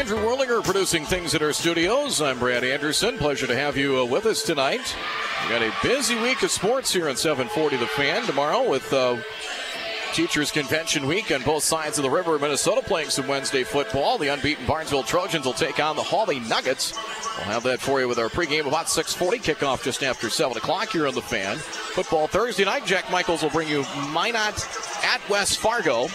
Andrew Werlinger producing things at our studios. I'm Brad Anderson. Pleasure to have you with us tonight. We've got a busy week of sports here on 740 The Fan tomorrow with Teachers Convention Week on both sides of the river in Minnesota, playing some Wednesday football. The unbeaten Barnesville Trojans will take on the Hawley Nuggets. We'll have that for you with our pregame about 6:40 kickoff just after 7 o'clock here on The Fan. Football Thursday night, Jack Michaels will bring you Minot at West Fargo.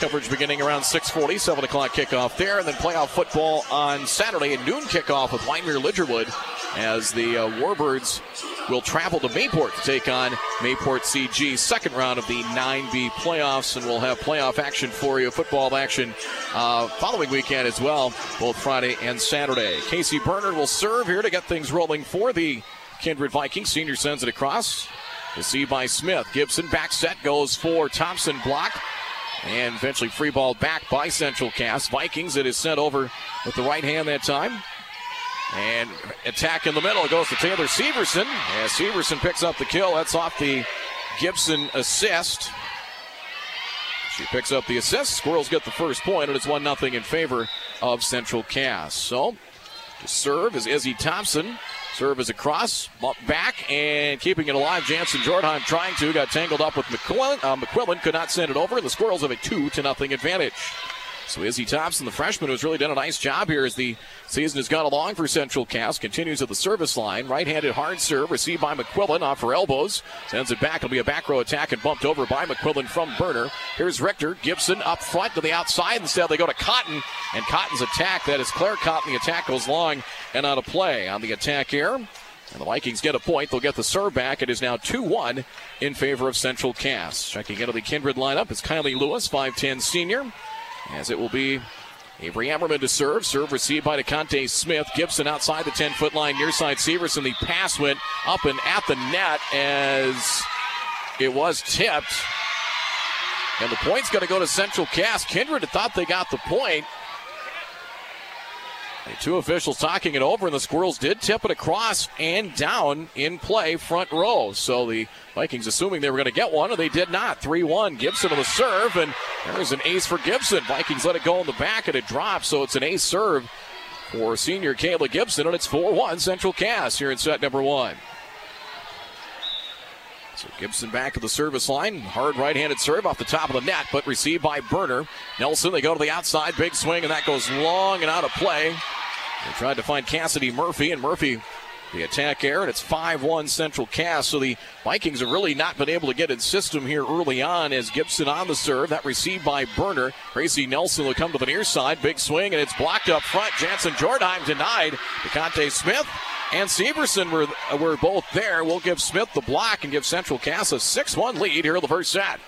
Coverage beginning around 6:40, 7 o'clock kickoff there, and then playoff football on Saturday at noon kickoff with Winemere-Lidgerwood as the Warbirds will travel to Mayport to take on Mayport CG, second round of the 9B playoffs, and we'll have playoff action for you, football action following weekend as well, both Friday and Saturday. Casey Berner will serve here to get things rolling for the Kindred Vikings. Senior sends it across to see by Smith. Gibson back set goes for Thompson block. And eventually free ball back by Central Cass. Vikings, it is sent over with the right hand that time. And attack in the middle. It goes to Taylor Severson. As Severson picks up the kill, that's off the Gibson assist. She picks up the assist. Squirrels get the first point, and it's 1-0 in favor of Central Cass. So to serve is Izzy Thompson. Serve is a cross, back, and keeping it alive. Jansen Jordheim trying to. Got tangled up with McQuillan. McQuillan could not send it over. The Squirrels have a 2-0 advantage. So Izzy Thompson, the freshman, who's really done a nice job here as the season has gone along for Central Cass. Continues at the service line. Right-handed hard serve received by McQuillan off her elbows. Sends it back. It'll be a back row attack and bumped over by McQuillan from Berner. Here's Richter. Gibson up front to the outside. Instead, they go to Cotton. And Cotton's attack, that is Claire Cotton. The attack goes long and out of play on the attack here. And the Vikings get a point. They'll get the serve back. It is now 2-1 in favor of Central Cass. Checking into the Kindred lineup is Kylie Lewis, 5'10 senior. As it will be Avery Ammerman to serve. Serve received by DeConte Smith. Gibson outside the 10-foot line. Near side Severson. The pass went up and at the net as it was tipped. And the point's going to go to Central Cass. Kindred thought they got the point. The two officials talking it over, and the Squirrels did tip it across and down in play front row. So the Vikings assuming they were going to get one, and they did not. 3-1, Gibson on the serve, and there's an ace for Gibson. Vikings let it go in the back, and it drops, so it's an ace serve for senior Kayla Gibson, and it's 4-1 Central Cass here in set number one. So Gibson back at the service line. Hard right-handed serve off the top of the net, but received by Berner. Nelson, they go to the outside. Big swing, and that goes long and out of play. They tried to find Cassidy Murphy, and Murphy the attack air, and it's 5-1 Central Cass. So the Vikings have really not been able to get in system here early on as Gibson on the serve. That received by Berner. Gracie Nelson will come to the near side. Big swing, and it's blocked up front. Jansen Jordheim denied. DeConte Smith and Severson were both there. We'll give Smith the block and give Central Cass a 6-1 lead here in the first set.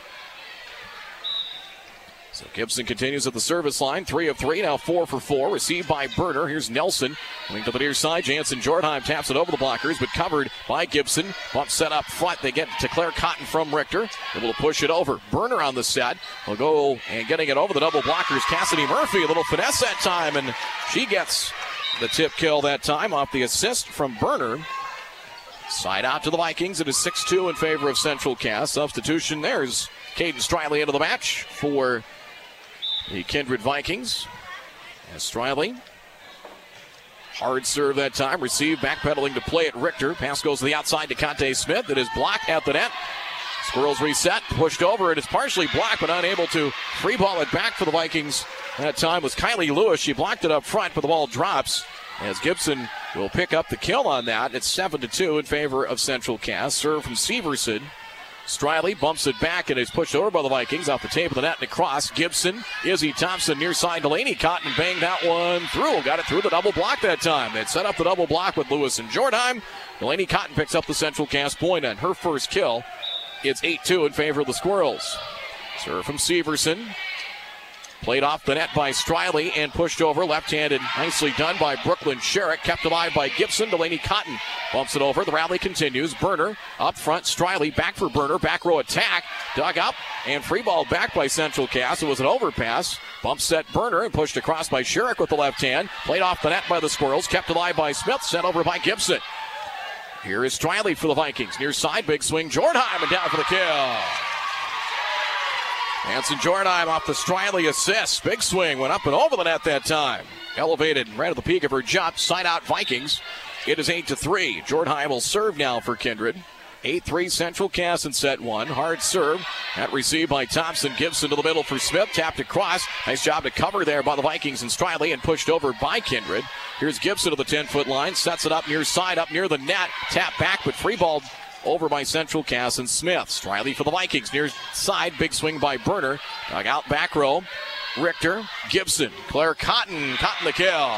So Gibson continues at the service line. 3 of 3, now 4 for 4. Received by Berner. Here's Nelson. Coming to the near side. Jansen Jordheim taps it over the blockers, but covered by Gibson. Bump set up front. They get to Claire Cotton from Richter. Able to push it over. Berner on the set. Will go and getting it over the double blockers. Cassidy Murphy, a little finesse that time, and she gets the tip kill that time off the assist from Berner. Side out to the Vikings. It is 6-2 in favor of Central Cass. Substitution. There's Caden Striley into the match for the Kindred Vikings. As Striley, hard serve that time, received, backpedaling to play at Richter. Pass goes to the outside to DeConte Smith. That is blocked at the net. Squirrels reset, pushed over. It is partially blocked, but unable to free ball it back for the Vikings. That time was Kylie Lewis. She blocked it up front, but the ball drops as Gibson will pick up the kill on that. It's 7-2 in favor of Central Cass. Serve from Severson. Striley bumps it back and is pushed over by the Vikings off the tape of the net and across. Gibson, Izzy Thompson near side. Delaney Cotton banged that one through. Got it through the double block that time. They'd set up the double block with Lewis and Jordheim. Delaney Cotton picks up the Central Cass point on her first kill. It's 8-2 in favor of the Squirrels. Serve from Severson. Played off the net by Striley and pushed over. Left-handed, nicely done by Brooklyn Sherrick. Kept alive by Gibson. Delaney Cotton bumps it over. The rally continues. Berner up front. Striley back for Berner. Back row attack. Dug up and free ball back by Central Cass. It was an overpass. Bump set Berner and pushed across by Sherrick with the left hand. Played off the net by the Squirrels. Kept alive by Smith. Sent over by Gibson. Here is Striley for the Vikings. Near side, big swing. Jordheim and down for the kill. Jansen Jordheim off the Striley assist. Big swing went up and over the net that time. Elevated and right at the peak of her jump. Side out Vikings. It is 8-3. Jordheim will serve now for Kindred. 8-3 Central Cass in set one. Hard serve. That received by Thompson. Gibson to the middle for Smith. Tapped across. Nice job to cover there by the Vikings and Striley, and pushed over by Kindred. Here's Gibson to the 10-foot line. Sets it up near side, up near the net. Tap back, but free ball over by Central Cass and Smith. Striley for the Vikings. Near side. Big swing by Berner. Dug out back row. Richter, Gibson, Claire Cotton. Cotton the kill.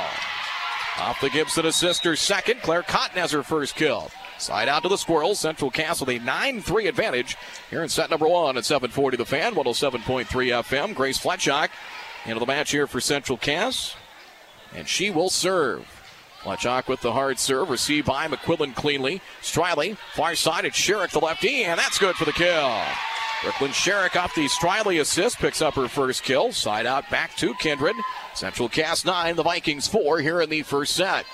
Off the Gibson assist, her second. Claire Cotton has her first kill. Side out to the Squirrels. Central Cass with a 9-3 advantage here in set number one at 740 The Fan, 107.3 FM. Grace Fletchok into the match here for Central Cass, and she will serve. Fletchok with the hard serve, received by McQuillan cleanly. Striley, far side at Sherrick, the lefty, and that's good for the kill. Brooklyn Sherrick off the Striley assist picks up her first kill. Side out back to Kindred. Central Cass 9, the Vikings 4 here in the first set.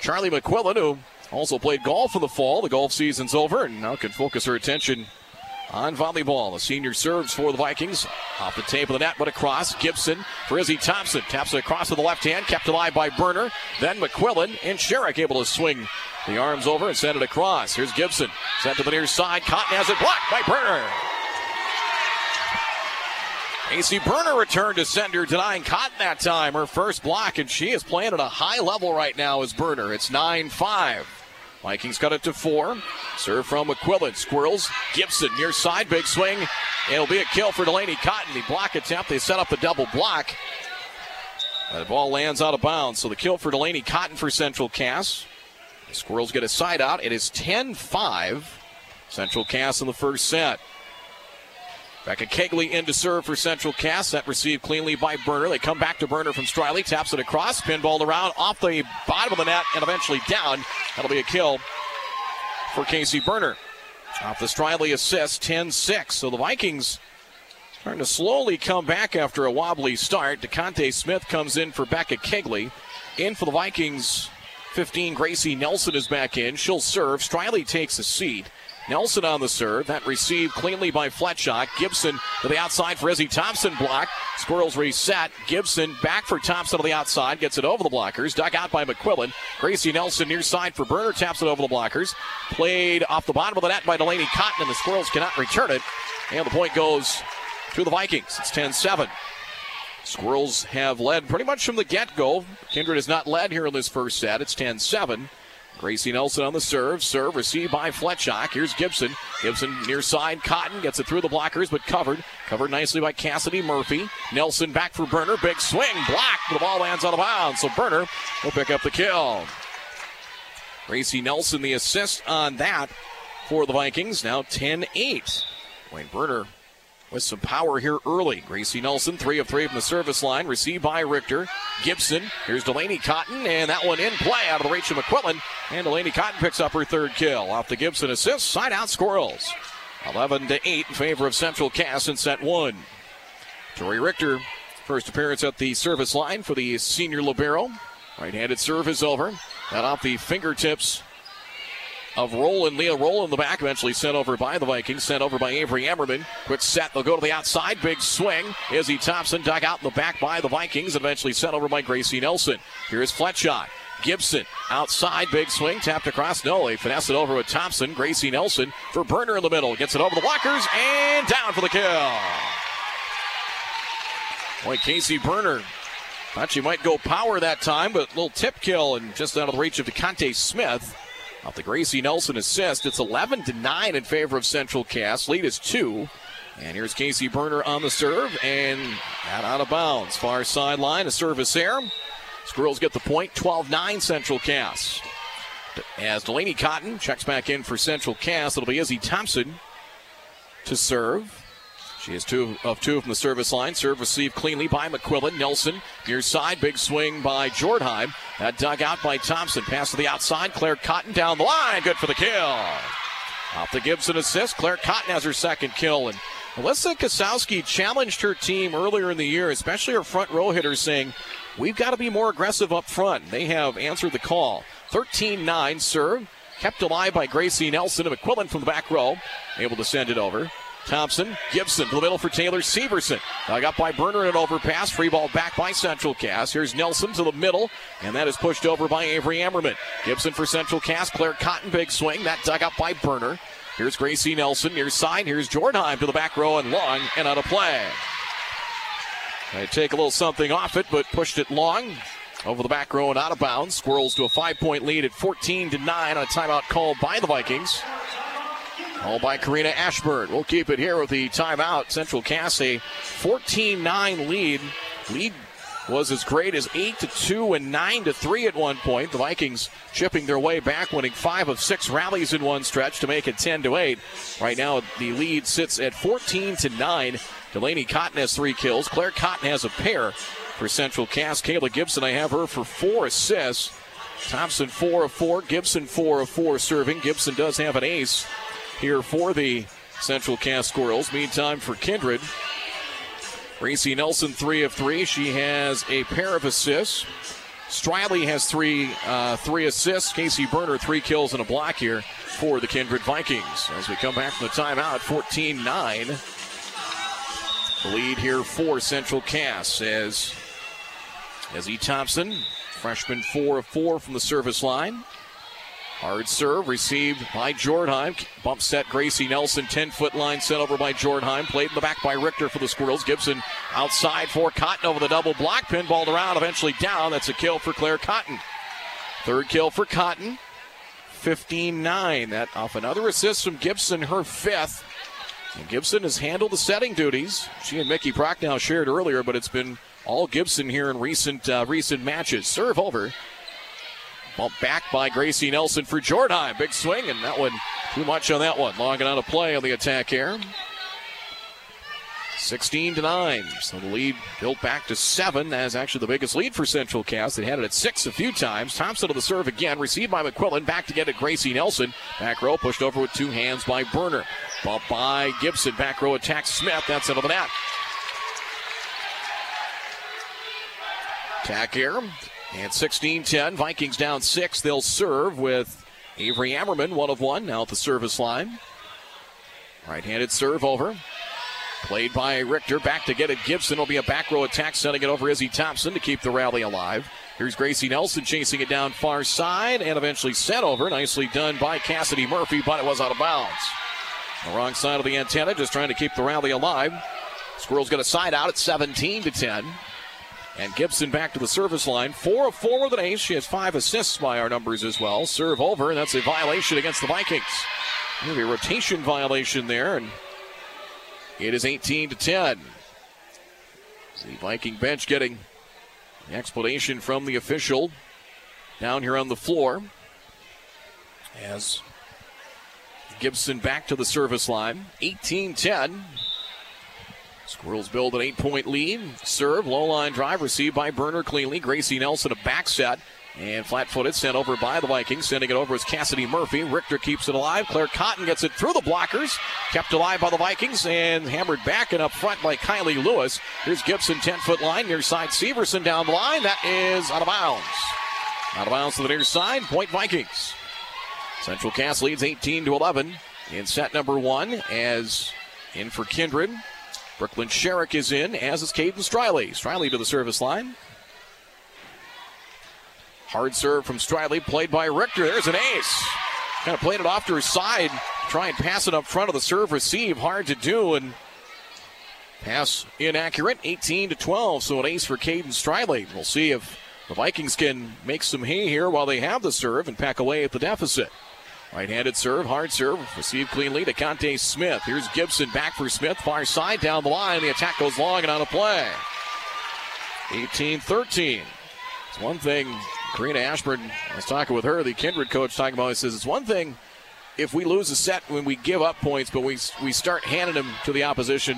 Charlie McQuillan, who also played golf in the fall. The golf season's over and now can focus her attention on volleyball. The senior serves for the Vikings. Off the tape of the net, but across. Gibson for Izzy Thompson. Taps it across with the left hand. Kept alive by Berner. Then McQuillan, and Sherrick able to swing the arms over and send it across. Here's Gibson. Sent to the near side. Cotton has it blocked by Berner. Casey Berner returned to sender, denying Cotton that time. Her first block, and she is playing at a high level right now as Berner. It's 9-5. Vikings cut it to 4. Serve from McQuillan. Squirrels. Gibson near side. Big swing. It'll be a kill for Delaney Cotton. The block attempt. They set up the double block. The ball lands out of bounds. So the kill for Delaney Cotton for Central Cass. The Squirrels get a side out. It is 10-5. Central Cass in the first set. Becca Kegley in to serve for Central Cass. That received cleanly by Berner. They come back to Berner from Striley. Taps it across. Pinballed around off the bottom of the net and eventually down. That'll be a kill for Casey Berner. Off the Striley assist, 10-6. So the Vikings starting to slowly come back after a wobbly start. DeConte Smith comes in for Becca Kegley. In for the Vikings, 15, Gracie Nelson is back in. She'll serve. Striley takes a seat. Nelson on the serve. That received cleanly by Fletchok. Gibson to the outside for Izzy Thompson. Block. Squirrels reset. Gibson back for Thompson to the outside. Gets it over the blockers. Dug out by McQuillan. Gracie Nelson near side for Berner. Taps it over the blockers. Played off the bottom of the net by Delaney Cotton, and the Squirrels cannot return it. And the point goes to the Vikings. It's 10-7. Squirrels have led pretty much from the get-go. Kindred has not led here in this first set. It's 10-7. Gracie Nelson on the serve. Serve received by Fletchok. Here's Gibson. Gibson near side. Cotton gets it through the blockers, but covered. Covered nicely by Cassidy Murphy. Nelson back for Berner. Big swing. Blocked. The ball lands out of bounds. So Berner will pick up the kill. Gracie Nelson the assist on that for the Vikings. Now 10-8. Wayne Berner with some power here early. Gracie Nelson, 3 of 3 from the service line. Received by Richter. Gibson. Here's Delaney Cotton. And that one in play out of the reach of McQuillan. And Delaney Cotton picks up her third kill. Off the Gibson assist. Side out Squirrels. 11-8 in favor of Central Cass in set one. Tori Richter, first appearance at the service line for the senior libero. Right-handed serve is over. That off the fingertips of Rowland, Leah Rowland in the back, eventually sent over by the Vikings, sent over by Avery Ammerman. Quick set, they'll go to the outside, big swing. Izzy Thompson dug out in the back by the Vikings, eventually sent over by Gracie Nelson. Here's Fletchok. Gibson outside, big swing, tapped across. No, they finesse it over with Thompson. Gracie Nelson for Berner in the middle. Gets it over the blockers and down for the kill. Boy, Casey Berner thought she might go power that time, but a little tip kill and just out of the reach of DeConte Smith. Off the Gracie Nelson assist, it's 11-9 in favor of Central Cass. Lead is 2. And here's Casey Berner on the serve, and that out of bounds. Far sideline, a service error. Squirrels get the point, 12-9 Central Cass. As Delaney Cotton checks back in for Central Cass, it'll be Izzy Thompson to serve. She is 2 of 2 from the service line. Serve received cleanly by McQuillan. Nelson near side. Big swing by Jordheim. That dug out by Thompson. Pass to the outside. Claire Cotton down the line. Good for the kill. Off the Gibson assist. Claire Cotton has her second kill. And Alyssa Kosowski challenged her team earlier in the year, especially her front row hitters, saying, we've got to be more aggressive up front. They have answered the call. 13-9 serve. Kept alive by Gracie Nelson. And McQuillan from the back row able to send it over. Thompson, Gibson to the middle for Taylor Severson. Dug up by Berner and an overpass. Free ball back by Central Cass. Here's Nelson to the middle, and that is pushed over by Avery Ammerman. Gibson for Central Cass. Claire Cotton, big swing. That dug up by Berner. Here's Gracie Nelson near side. Here's Jordheim to the back row and long and out of play. They take a little something off it, but pushed it long over the back row and out of bounds. Squirrels to a 5-point lead at 14-9 on a timeout called by the Vikings. All by Karina Ashburn. We'll keep it here with the timeout. Central Cass a 14-9 lead. Lead was as great as 8-2 and 9-3 at one point. The Vikings chipping their way back, winning 5 of 6 rallies in one stretch to make it 10-8. Right now, the lead sits at 14-9. Delaney Cotton has 3 kills. Claire Cotton has a pair for Central Cass. Kayla Gibson, I have her for 4 assists. Thompson 4 of 4. Gibson 4 of 4 serving. Gibson does have an ace here for the Central Cass Squirrels. Meantime for Kindred, Gracie Nelson 3 of 3. She has a pair of assists. Striley has three assists. Casey Berner 3 kills and a block here for the Kindred Vikings. As we come back from the timeout, 14-9. The lead here for Central Cass as Izzy Thompson, freshman 4 of 4 from the service line. Hard serve received by Jordheim. Bump set Gracie Nelson. 10-foot line set over by Jordheim. Played in the back by Richter for the Squirrels. Gibson outside for Cotton over the double block. Pinballed around, eventually down. That's a kill for Claire Cotton. 3rd kill for Cotton. 15-9. That off another assist from Gibson, her 5th. And Gibson has handled the setting duties. She and Mickey Prochnow shared earlier, but it's been all Gibson here in recent matches. Serve over. Bump back by Gracie Nelson for Jordheim. Big swing, and that one, too much on that one. Long out of play on the attack here. 16-9. So the lead built back to 7. That is actually the biggest lead for Central Cass. They had it at 6 a few times. Thompson to the serve again. Received by McQuillan. Back to get it, Gracie Nelson. Back row pushed over with 2 hands by Berner. Bump by Gibson. Back row attack Smith. That's into the net. Attack here. And 16-10, Vikings down 6. They'll serve with Avery Ammerman, 1 of 1, now at the service line. Right-handed serve over. Played by Richter, back to get it. Gibson will be a back row attack, sending it over Izzy Thompson to keep the rally alive. Here's Gracie Nelson chasing it down far side and eventually set over. Nicely done by Cassidy Murphy, but it was out of bounds. The wrong side of the antenna, just trying to keep the rally alive. Squirrels got a side out at 17-10. And Gibson back to the service line. 4 of 4 with an ace. She has 5 assists by our numbers as well. Serve over, and that's a violation against the Vikings. Maybe a rotation violation there, and it is 18-10. The Viking bench getting the explanation from the official down here on the floor. As Gibson back to the service line. 18-10. Squirrels build an 8-point lead. Serve, low line drive, received by Berner cleanly. Gracie Nelson, a back set, and flat-footed, sent over by the Vikings. Sending it over is Cassidy Murphy. Richter keeps it alive. Claire Cotton gets it through the blockers. Kept alive by the Vikings and hammered back and up front by Kylie Lewis. Here's Gibson, 10-foot line, near side. Severson down the line. That is out of bounds. Out of bounds to the near side. Point Vikings. Central Cass leads 18-11 in set number 1 as in for Kindred. Brooklyn Sherrick is in, as is Caden Striley. Striley to the service line. Hard serve from Striley, played by Richter. There's an ace. Kind of played it off to her side. Try and pass it up front of the serve receive. Hard to do, and pass inaccurate. 18-12, so an ace for Caden Striley. We'll see if the Vikings can make some hay here while they have the serve and pack away at the deficit. Right-handed serve, hard serve, received cleanly to DeConte Smith. Here's Gibson back for Smith, far side, down the line. The attack goes long and out of play. 18-13. It's one thing, Karina Ashburn, I was talking with her, the Kindred coach, talking about it, says it's one thing if we lose a set when we give up points, but we start handing them to the opposition.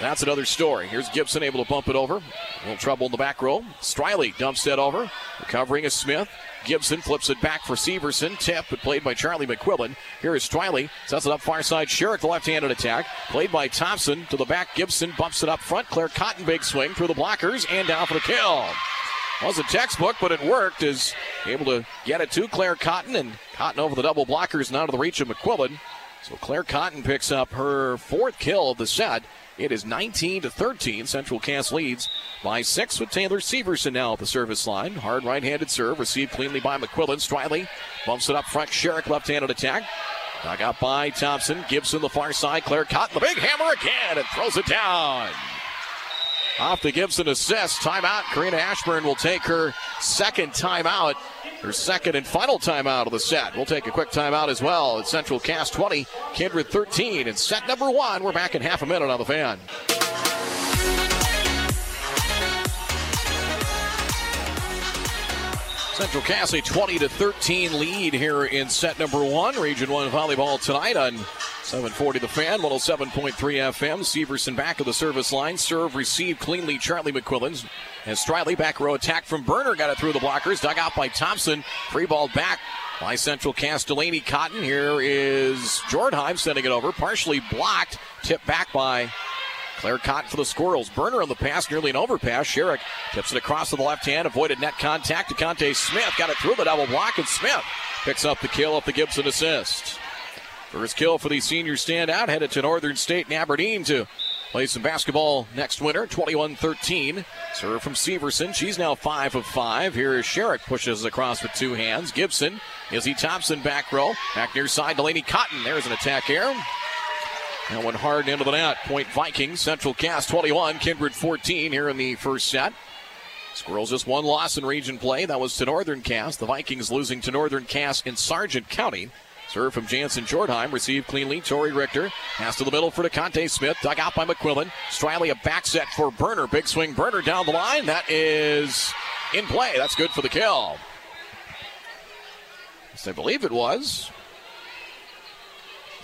That's another story. Here's Gibson able to bump it over. A little trouble in the back row. Striley dumps it over. Recovering is Smith. Gibson flips it back for Severson. Tip, but played by Charlie McQuillan. Here is Striley. Sets it up far side. Sherrick, the left-handed attack. Played by Thompson. To the back, Gibson bumps it up front. Claire Cotton, big swing through the blockers and down for the kill. Was a textbook, but it worked. Is able to get it to Claire Cotton. And Cotton over the double blockers and out of the reach of McQuillan. So Claire Cotton picks up her fourth kill of the set. It is 19-13. Central Cass leads by 6 with Taylor Severson now at the service line. Hard right-handed serve, received cleanly by McQuillan. Striley bumps it up front. Sherrick left-handed attack. Dug out by Thompson. Gibson the far side. Claire Cotton, the big hammer again, and throws it down. Off the Gibson assist. Timeout. Karina Ashburn will take her second timeout. Her second and final timeout of the set. We'll take a quick timeout as well. It's Central Cass 20, Kindred 13. And set number one, we're back in half a minute on the Fan. Central Cass a 20-13 lead here in set number one. Region 1 volleyball tonight on 740 The Fan, 107.3 FM. Severson back of the service line. Serve received cleanly, Charlie McQuillan. And Striley back row attack from Berner. Got it through the blockers. Dug out by Thompson. Free ball back by Central Cass. Delaney Cotton. Here is Jordheim sending it over. Partially blocked. Tipped back by Claire Cotton for the Squirrels. Berner on the pass, nearly an overpass. Sherrick tips it across to the left hand, avoided net contact. DeConte Smith got it through the double block, and Smith picks up the kill off the Gibson assist. First kill for the senior standout, headed to Northern State and Aberdeen to play some basketball next winter. 21-13. Serve from Severson. She's now 5 of 5. Here is Sherrick, pushes across with two hands. Gibson, Izzy Thompson back row. Back near side, Delaney Cotton. There's an attack here. That one hard into the net. Point Vikings. Central Cass 21, Kindred 14 here in the first set. Squirrels just one loss in region play. That was to Northern Cass. The Vikings losing to Northern Cass in Sargent County. Serve from Jansen Jordheim. Received cleanly. Tori Richter. Pass to the middle for DeConte Smith. Dug out by McQuillan. Striley a back set for Berner. Big swing Berner down the line. That is in play. That's good for the kill. Yes, I believe it was.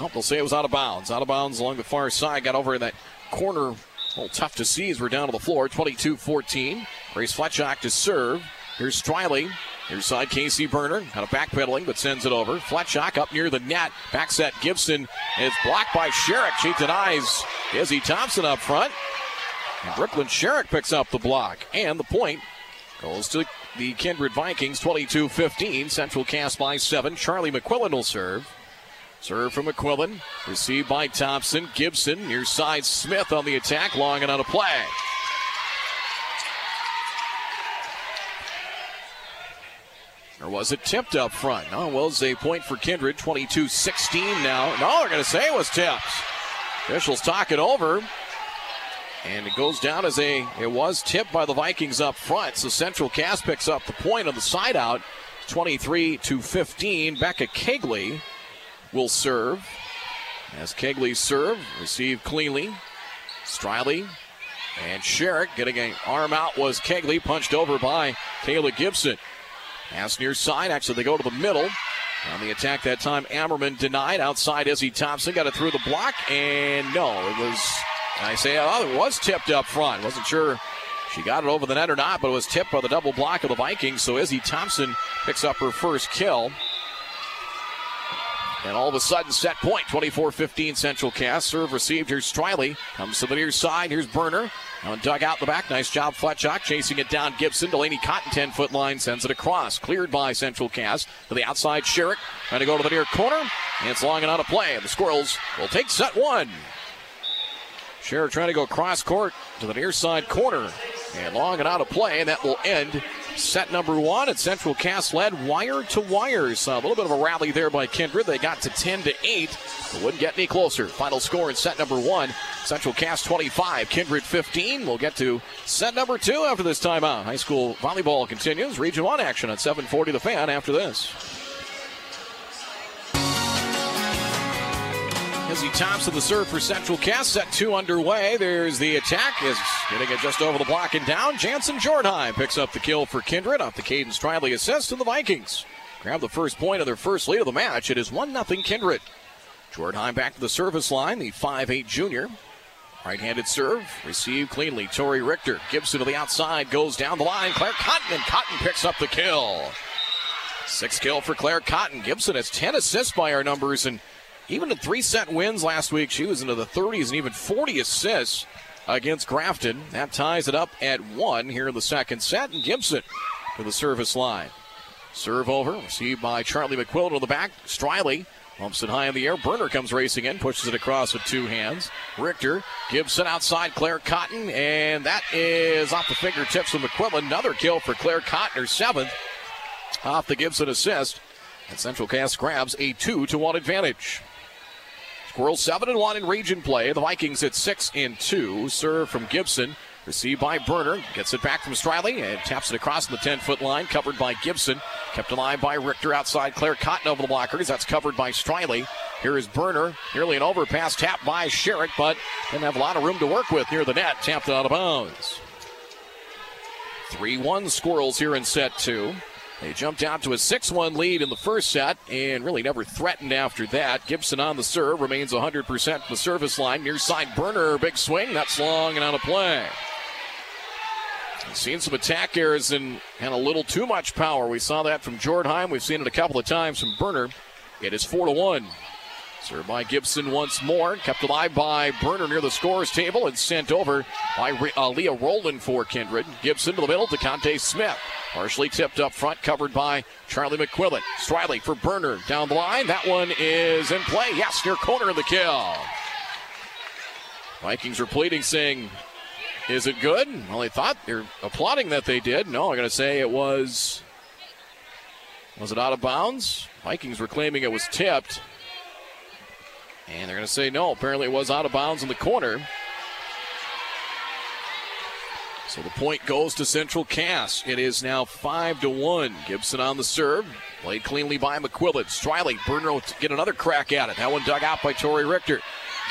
Oh, they'll say it was out of bounds. Out of bounds along the far side. Got over in that corner. A little tough to see as we're down to the floor. 22-14. Grace Fletchok to serve. Here's Striley. Near side, Casey Berner. Kind of backpedaling, but sends it over. Fletchok up near the net. Back set Gibson. Is blocked by Sherrick. She denies Izzy Thompson up front. And Brooklyn Sherrick picks up the block. And the point goes to the Kindred Vikings. 22-15. Central Cass by 7. Charlie McQuillan will serve. Serve from McQuillan, received by Thompson. Gibson, near side, Smith on the attack, long and out of play. Or was it tipped up front? No, it was a point for Kindred, 22-16 now. No, they're going to say it was tipped. Officials talk it over. And it goes down as it was tipped by the Vikings up front. So Central Cass picks up the point on the side out, 23-15. Becca Kegley will serve. As Kegley serve, received cleanly. Striley and Sherrick getting an arm out was Kegley, punched over by Taylor Gibson. Pass near side, actually they go to the middle. On the attack that time, Ammerman denied. Outside, Izzy Thompson got it through the block, and no, it was, it was tipped up front. Wasn't sure she got it over the net or not, but it was tipped by the double block of the Vikings, so Izzy Thompson picks up her first kill. And all of a sudden, set point, 24-15 Central Cass. Serve received, here's Striley. Comes to the near side, here's Berner. Now dug out the back, nice job, Fletchok. Chasing it down, Gibson. Delaney Cotton, 10-foot line, sends it across. Cleared by Central Cass. To the outside, Sherrick. Trying to go to the near corner. And it's long and out of play. And the Squirrels will take set one. Sherrick trying to go cross-court to the near side corner. And long and out of play, and that will end set number one, and Central Cass led wire to wire. So a little bit of a rally there by Kindred. They got to 10-8, but wouldn't get any closer. Final score in set number one, Central Cass 25, Kindred 15. We'll get to set number two after this timeout. High school volleyball continues. Region 1 action on 740 The Fan after this. Izzy Thompson the serve for Central Cass. Set two underway. There's the attack. Is getting it just over the block and down. Jansen Jordheim picks up the kill for Kindred off the Caden Striley assist, and the Vikings grab the first point of their first lead of the match. It is 1-0 Kindred. Jordheim back to the service line. The 5'8 junior. Right-handed serve. Received cleanly. Tori Richter. Gibson to the outside. Goes down the line. Claire Cotton. And Cotton picks up the kill. Sixth kill for Claire Cotton. Gibson has 10 assists by our numbers, and even in 3-set wins last week, she was into the 30s and even 40 assists against Grafton. That ties it up at 1 here in the second set, and Gibson to the service line. Serve over, received by Charlie McQuillan to the back. Striley Thompson high in the air. Berner comes racing in, pushes it across with two hands. Richter, Gibson outside, Claire Cotton, and that is off the fingertips of McQuillan. Another kill for Claire Cotton, her seventh, off the Gibson assist. And Central Cass grabs a 2-1 advantage. Squirrels 7-1 in region play. The Vikings at 6-2. Serve from Gibson, received by Berner. Gets it back from Striley and taps it across the 10-foot line. Covered by Gibson. Kept alive by Richter outside. Claire Cotton over the blockers. That's covered by Striley. Here is Berner. Nearly an overpass tapped by Sherrick, but didn't have a lot of room to work with near the net. Tapped out of bounds. 3-1 Squirrels here in set two. They jumped out to a 6-1 lead in the first set and really never threatened after that. Gibson on the serve. Remains 100% from the service line. Near side Berner. Big swing. That's long and out of play. Seen some attack errors and a little too much power. We saw that from Jordheim. We've seen it a couple of times from Berner. It is 4-1. Served by Gibson once more. Kept alive by Berner near the scorer's table and sent over by Leah Rowland for Kindred. Gibson to the middle to DeConte Smith. Partially tipped up front, covered by Charlie McQuillan. Striley for Berner down the line. That one is in play. Yes, near corner of the kill. Vikings are pleading, saying, is it good? Well, they thought they're applauding that they did. No, I'm going to say it was. Was it out of bounds? Vikings were claiming it was tipped. And they're going to say no. Apparently it was out of bounds in the corner. So the point goes to Central Cass. It is now 5-1. Gibson on the serve. Played cleanly by McQuillan. Striley, Berner will get another crack at it. That one dug out by Tori Richter.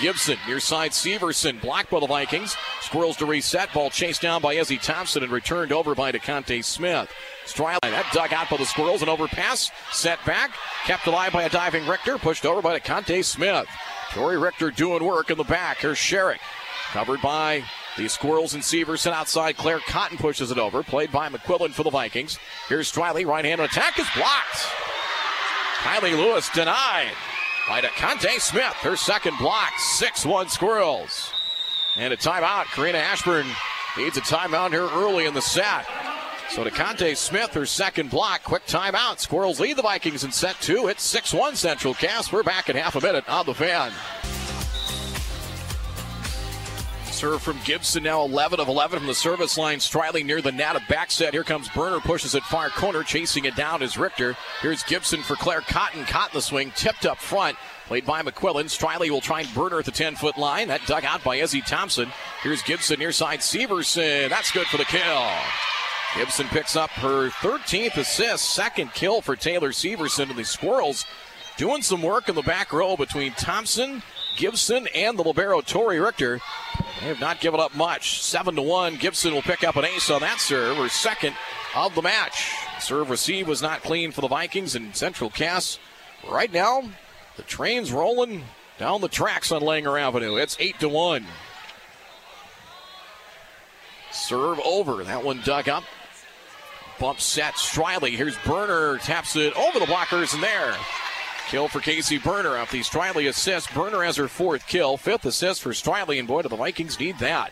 Gibson, near side Severson, blocked by the Vikings. Squirrels to reset. Ball chased down by Izzy Thompson and returned over by DeConte Smith. Striley, that dug out by the Squirrels. An overpass, set back. Kept alive by a diving Richter. Pushed over by DeConte Smith. Tori Richter doing work in the back. Here's Sherrick. Covered by the Squirrels and Severson outside. Claire Cotton pushes it over. Played by McQuillan for the Vikings. Here's Striley. Right-hand attack is blocked. Kylie Lewis denied by DeConte Smith, her second block. 6-1 Squirrels. And a timeout. Karina Ashburn needs a timeout here early in the set. So DeConte Smith, her second block. Quick timeout. Squirrels lead the Vikings in set two. It's 6-1 Central Cass. We're back in half a minute on the Fan. Serve from Gibson, now 11 of 11 from the service line. Striley near the net, a back set. Here comes Berner, pushes it far corner, chasing it down is Richter. Here's Gibson for Claire Cotton. Caught the swing, tipped up front. Played by McQuillan. Striley will try Berner at the 10-foot line. That dug out by Izzy Thompson. Here's Gibson near side Severson. That's good for the kill. Gibson picks up her 13th assist, second kill for Taylor Severson. And the Squirrels doing some work in the back row between Thompson, Gibson, and the libero Tori Richter. They have not given up much. 7-1. Gibson will pick up an ace on that serve, her second of the match. Serve receive was not clean for the Vikings and Central Cass. Right now, the train's rolling down the tracks on Langer Avenue. It's 8-1. Serve over. That one dug up. Bump set. Striley. Here's Berner. Taps it over the blockers and there. Kill for Casey Berner off the Striley assist. Berner has her fourth kill, fifth assist for Striley, and boy, do the Vikings need that.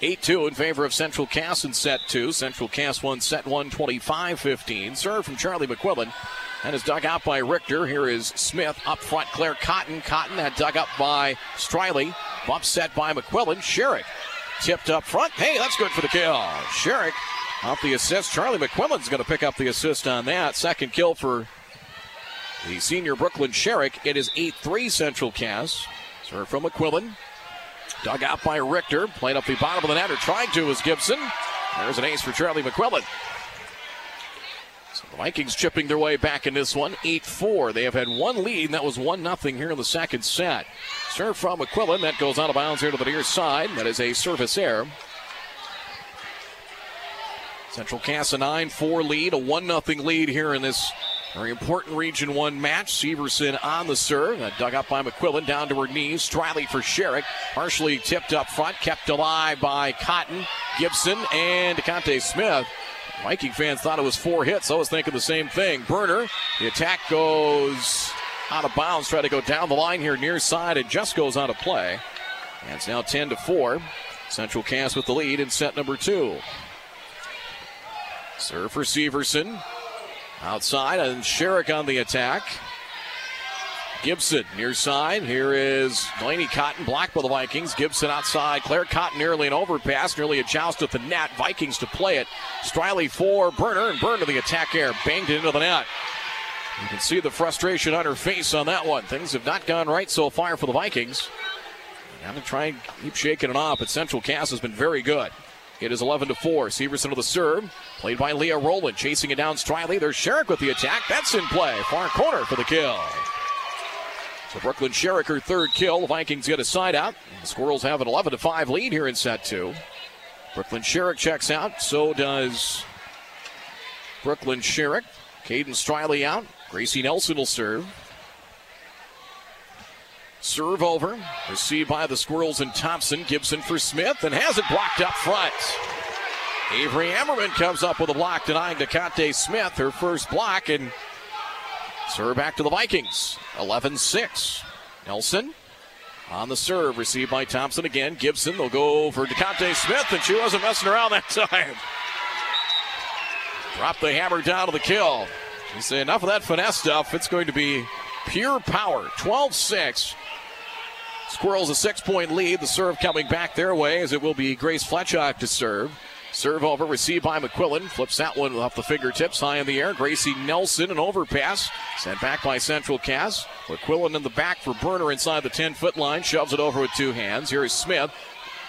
8-2 in favor of Central Cass in set two. Central Cass won set one, 25-15. Serve from Charlie McQuillan. That is dug out by Richter. Here is Smith up front. Claire Cotton. Cotton, that dug up by Striley. Bump set by McQuillan. Sherrick tipped up front. Hey, that's good for the kill. Sherrick off the assist. Charlie McQuillan's going to pick up the assist on that. Second kill for the senior Brooklyn Sherrick. It is 8-3 Central Cass. Serve from McQuillan. Dug out by Richter. Played up the bottom of the net, or tried to, is Gibson. There's an ace for Charlie McQuillan. So the Vikings chipping their way back in this one. 8-4. They have had one lead, and that was 1-0 here in the second set. Serve from McQuillan. That goes out of bounds here to the near side. That is a service error. Central Cass a 9-4 lead. A 1-0 lead here in this very important Region 1 match. Severson on the serve. Dug up by McQuillan, down to her knees. Striley for Sherrick. Partially tipped up front. Kept alive by Cotton, Gibson, and DeConte Smith. Viking fans thought it was four hits. I was thinking the same thing. Berner, the attack goes out of bounds. Try to go down the line here near side. It just goes out of play. And it's now 10-4. Central Cass with the lead in set number two. Serve for Severson. Outside, and Sherrick on the attack. Gibson near side. Here is Delaney Cotton blocked by the Vikings. Gibson outside. Claire Cotton nearly an overpass, nearly a joust at the net. Vikings to play it. Striley for Berner, and Berner to the attack air. Banged it into the net. You can see the frustration on her face on that one. Things have not gone right so far for the Vikings. I'm going to try and keep shaking it off, but Central Cass has been very good. It is 11-4. Severson with the serve. Played by Leah Rowland. Chasing it down Striley. There's Sherrick with the attack. That's in play. Far corner for the kill. So Brooklyn Sherrick, her third kill. The Vikings get a side out. The Squirrels have an 11-5 lead here in set two. Brooklyn Sherrick checks out. So does Brooklyn Sherrick. Caden Striley out. Gracie Nelson will serve. Serve over, received by the Squirrels and Thompson. Gibson for Smith, and has it blocked up front. Avery Ammerman comes up with a block, denying DeConte Smith her first block, and serve back to the Vikings. 11-6. Nelson on the serve, received by Thompson again. Gibson, they'll go for DeConte Smith, and she wasn't messing around that time. Drop the hammer down to the kill. She said, enough of that finesse stuff. It's going to be pure power. 12-6. Squirrels a 6-point lead. The serve coming back their way, as it will be Grace Fletchok to serve. Serve over, received by McQuillan. Flips that one off the fingertips, high in the air. Gracie Nelson, an overpass. Sent back by Central Cass. McQuillan in the back for Berner inside the 10-foot line. Shoves it over with two hands. Here is Smith.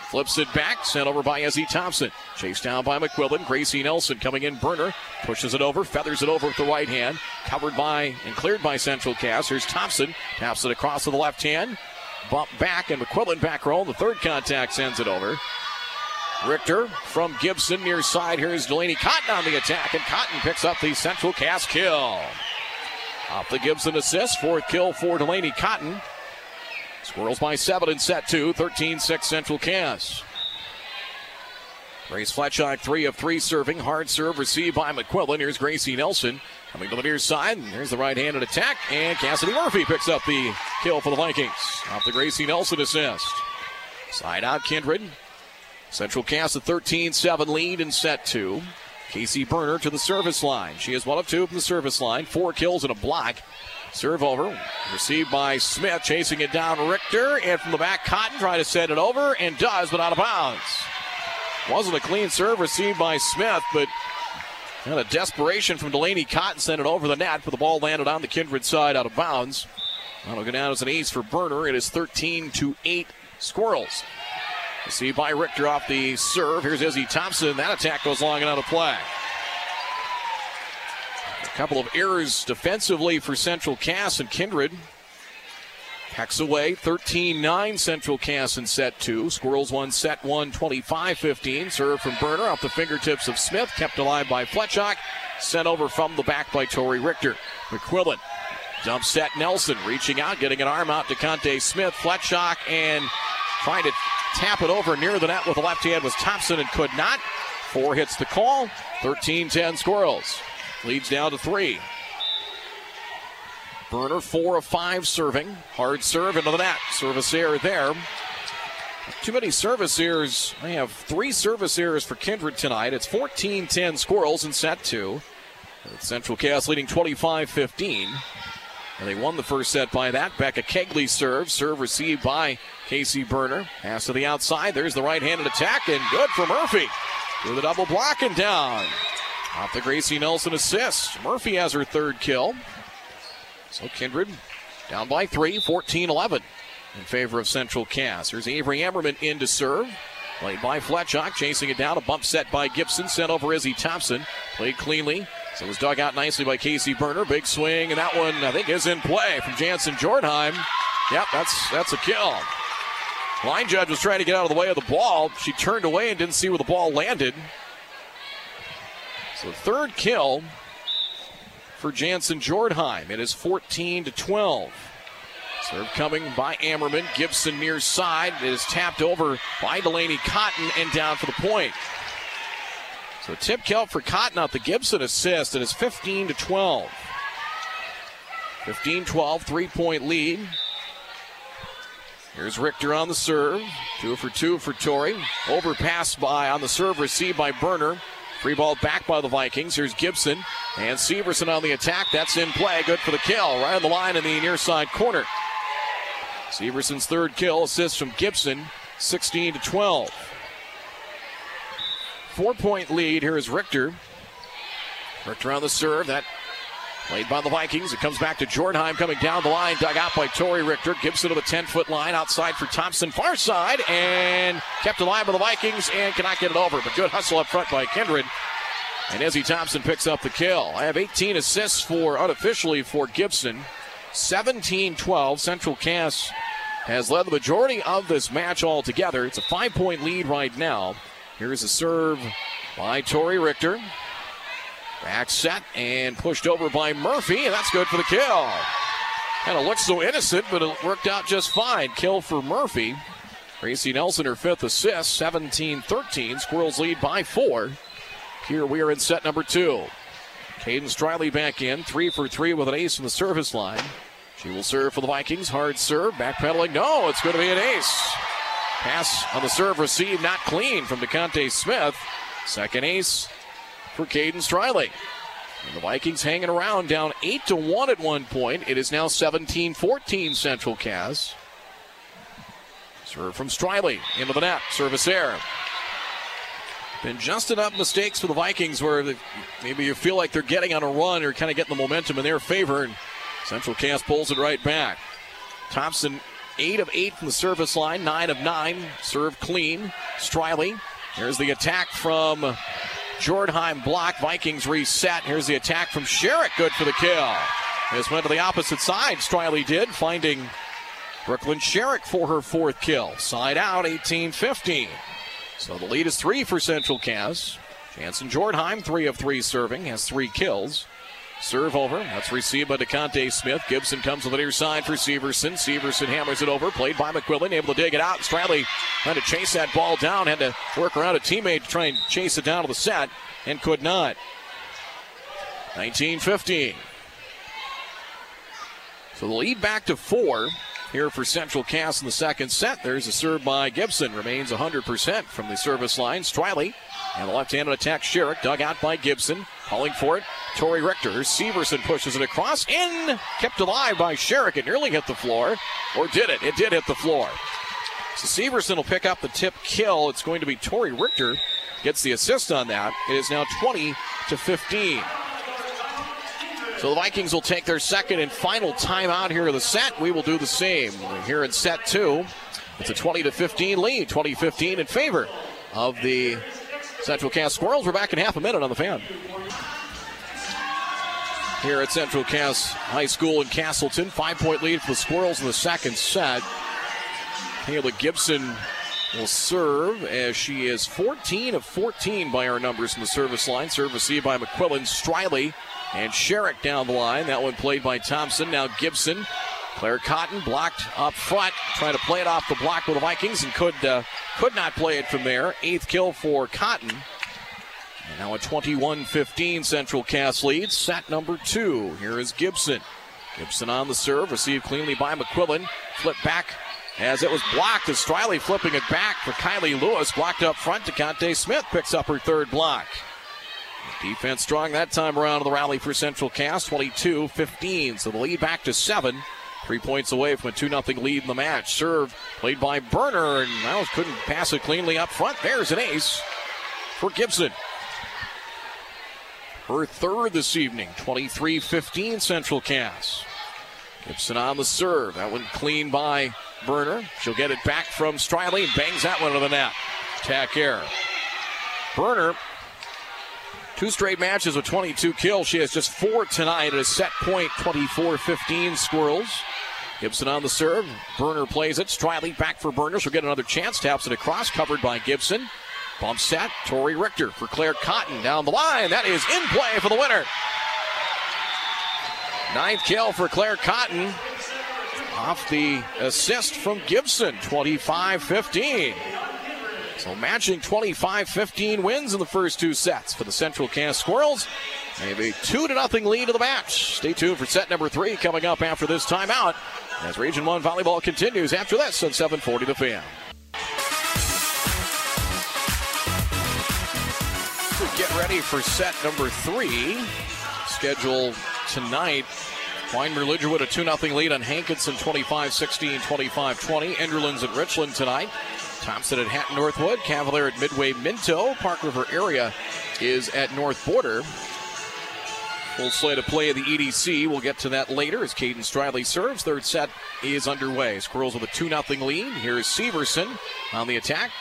Flips it back, sent over by Izzy Thompson. Chased down by McQuillan. Gracie Nelson coming in. Berner pushes it over, feathers it over with the right hand. Covered by and cleared by Central Cass. Here's Thompson. Taps it across to the left hand. Bump back, and McQuillan back roll. The third contact sends it over. Richter from Gibson near side. Here's Delaney Cotton on the attack, and Cotton picks up the Central Cass kill. Off the Gibson assist. Fourth kill for Delaney Cotton. Squirrels by 7 in set 2, 13-6 Central Cass. Grace Fletchok, 3 of 3 serving. Hard serve received by McQuillan. Here's Gracie Nelson coming to the near side. Here's the right-handed attack, and Cassidy Murphy picks up the kill for the Vikings. Off the Gracie Nelson assist. Side out, Kindred. Central Cass a 13-7 lead in set 2. Casey Berner to the service line. She is 1 of 2 from the service line. 4 kills and a block. Serve over, received by Smith, chasing it down Richter, and from the back Cotton try to set it over, and does, but out of bounds. Wasn't a clean serve received by Smith, but kind of desperation from Delaney Cotton sent it over the net, but the ball landed on the Kindred side out of bounds. That'll go down as an ace for Berner. It is 13-8 Squirrels. Received by Richter off the serve. Here's Izzy Thompson. That attack goes long and out of play. Couple of errors defensively for Central Cass, and Kindred packs away. 13-9 Central Cass in set 2. Squirrels won set 1, 25-15. Serve from Berner off the fingertips of Smith. Kept alive by Fletchok. Sent over from the back by Tori Richter. McQuillan dump set Nelson. Reaching out, getting an arm out DeConte Smith. Fletchok and trying to tap it over near the net with the left hand was Thompson and could not. 4 hits the call. 13-10 Squirrels. Leads down to 3. Berner 4 of 5 serving. Hard serve into the net. Service error there. Too many service errors. They have 3 service errors for Kindred tonight. It's 14-10 Squirrels in set 2. Central Cass leading 25-15. And they won the first set by that. Becca Kegley serve. Serve received by Casey Berner. Pass to the outside. There's the right-handed attack, and good for Murphy. Through the double block and down. Off the Gracie Nelson assist. Murphy has her third kill. So Kindred down by 3, 14-11 in favor of Central Cass. Here's Avery Ammerman in to serve. Played by Fletchok, chasing it down. A bump set by Gibson, sent over Izzy Thompson. Played cleanly. So it was dug out nicely by Casey Berner. Big swing, and that one, I think, is in play from Jansen Jordheim. Yep, that's a kill. Line judge was trying to get out of the way of the ball. She turned away and didn't see where the ball landed. So third kill for Jansen Jordheim. It is 14-12. Serve coming by Ammerman. Gibson near side. It is tapped over by Delaney Cotton and down for the point. So tip kill for Cotton off the Gibson assist. It is 15-12. 15-12, 3-point lead. Here's Richter on the serve. 2 for 2 for Torrey. Overpass by on the serve, received by Berner. Free ball back by the Vikings. Here's Gibson. And Severson on the attack. That's in play. Good for the kill. Right on the line in the near side corner. Severson's third kill. Assist from Gibson. 16-12. 4-point lead. Here is Richter. Richter on the serve. That played by the Vikings. It comes back to Jordheim coming down the line. Dug out by Tori Richter. Gibson to the 10-foot line. Outside for Thompson. Far side. And kept alive by the Vikings. And cannot get it over. But good hustle up front by Kindred. And Izzy Thompson picks up the kill. I have 18 assists for unofficially for Gibson. 17-12. Central Cass has led the majority of this match altogether. It's a 5-point lead right now. Here's a serve by Tori Richter. Back set and pushed over by Murphy, and that's good for the kill. Kind of looks so innocent, but it worked out just fine. Kill for Murphy. Gracie Nelson, her fifth assist, 17-13. Squirrels lead by 4. Here we are in set number 2. Caden Striley back in, 3 for 3 with an ace from the service line. She will serve for the Vikings. Hard serve, backpedaling. No, it's going to be an ace. Pass on the serve, receive, not clean from DeConte Smith. Second ace for Caden Striley. And the Vikings hanging around down 8-1 at one point. It is now 17-14 Central Cass. Serve from Striley into the net. Service error. Been just enough mistakes for the Vikings where maybe you feel like they're getting on a run or kind of getting the momentum in their favor, and Central Cass pulls it right back. Thompson, 8 of 8 from the service line, 9 of 9. Serve clean. Striley. Here's the attack from Jordheim. Block. Vikings reset. Here's the attack from Sherrick. Good for the kill. This went to the opposite side. Striley did, finding Brooklyn Sherrick for her fourth kill. Side out, 18-15. So the lead is 3 for Central Cass. Jansen Jordheim, 3 of 3 serving, has 3 kills. Serve over. That's received by DeConte Smith. Gibson comes to the near side for Severson. Severson hammers it over. Played by McQuillan. Able to dig it out. Stradley trying to chase that ball down. Had to work around a teammate to try and chase it down to the set and could not. 19-15. So the lead back to 4 here for Central Cass in the second set. There's a serve by Gibson. Remains 100% from the service line. Striley and the left-handed attack. Sherrick dug out by Gibson. Calling for it. Tori Richter. Severson pushes it across. In. Kept alive by Sherrick. It nearly hit the floor. Or did it? It did hit the floor. So Severson will pick up the tip kill. It's going to be Tori Richter. Gets the assist on that. It is now 20-15. So the Vikings will take their second and final timeout here in the set. We will do the same. We're here in set 2. It's a 20-15 lead. 20-15 in favor of the Central Cass Squirrels. We're back in half a minute on the Fan. Here at Central Cass High School in Castleton. 5-point lead for the Squirrels in the second set. Kayla Gibson will serve as she is 14 of 14 by our numbers in the service line. Serve received by McQuillan, Striley, and Sherrick down the line. That one played by Thompson. Now Gibson. Claire Cotton blocked up front. Trying to play it off the block with the Vikings and could not play it from there. 8th kill for Cotton. And now a 21-15 Central Cass lead. Set number 2. Here is Gibson. Gibson on the serve. Received cleanly by McQuillan. Flip back as it was blocked. As Striley flipping it back for Kylie Lewis. Blocked up front. DeConte Smith picks up her third block. Defense strong that time around in the rally for Central Cass, 22-15. So the lead back to 7. 3 points away from a 2-0 lead in the match. Serve played by Berner, and now couldn't pass it cleanly up front. There's an ace for Gibson. Her third this evening, 23-15 Central Cass. Gibson on the serve. That one clean by Berner. She'll get it back from Striley and bangs that one into the net. Attack error. Berner. 2 straight matches with 22 kills. She has just 4 tonight at a set point, 24-15 Squirrels. Gibson on the serve. Berner plays it. Striley back for Berner. She'll get another chance. Taps it across. Covered by Gibson. Bump set. Tori Richter for Claire Cotton down the line. That is in play for the winner. 9th kill for Claire Cotton. Off the assist from Gibson. 25-15. So matching 25-15 wins in the first 2 sets for the Central Cass Squirrels. Maybe 2-0 lead of the match. Stay tuned for set number 3 coming up after this timeout as Region 1 volleyball continues after this on 740 The Fan. Get ready for set number 3. schedule tonight. Weinberger with a 2-0 lead on Hankinson, 25-16, 25-20. Enderlin's at Richland tonight. Thompson at Hatton Northwood. Cavalier at Midway Minto. Park River area is at North Border. Full slate of play of the EDC. We'll get to that later as Caden Striley serves. Third set is underway. Squirrels with a 2-0 lead. Here's Severson on the attack.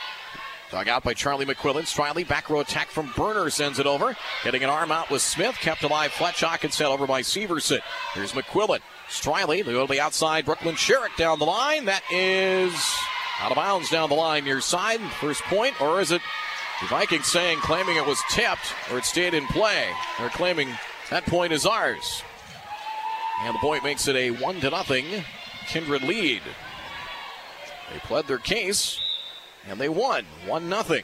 Dug out by Charlie McQuillan. Striley, back row attack from Berner, sends it over. Getting an arm out with Smith. Kept alive, Fletchok, and set over by Severson. Here's McQuillan. Striley, they go to the outside. Brooklyn Sherrick down the line. That is out of bounds down the line near side. First point, or is it the Vikings saying, claiming it was tipped or it stayed in play? They're claiming that point is ours. And the point makes it a 1-0 Kindred lead. They pled their case. And they won, 1-0.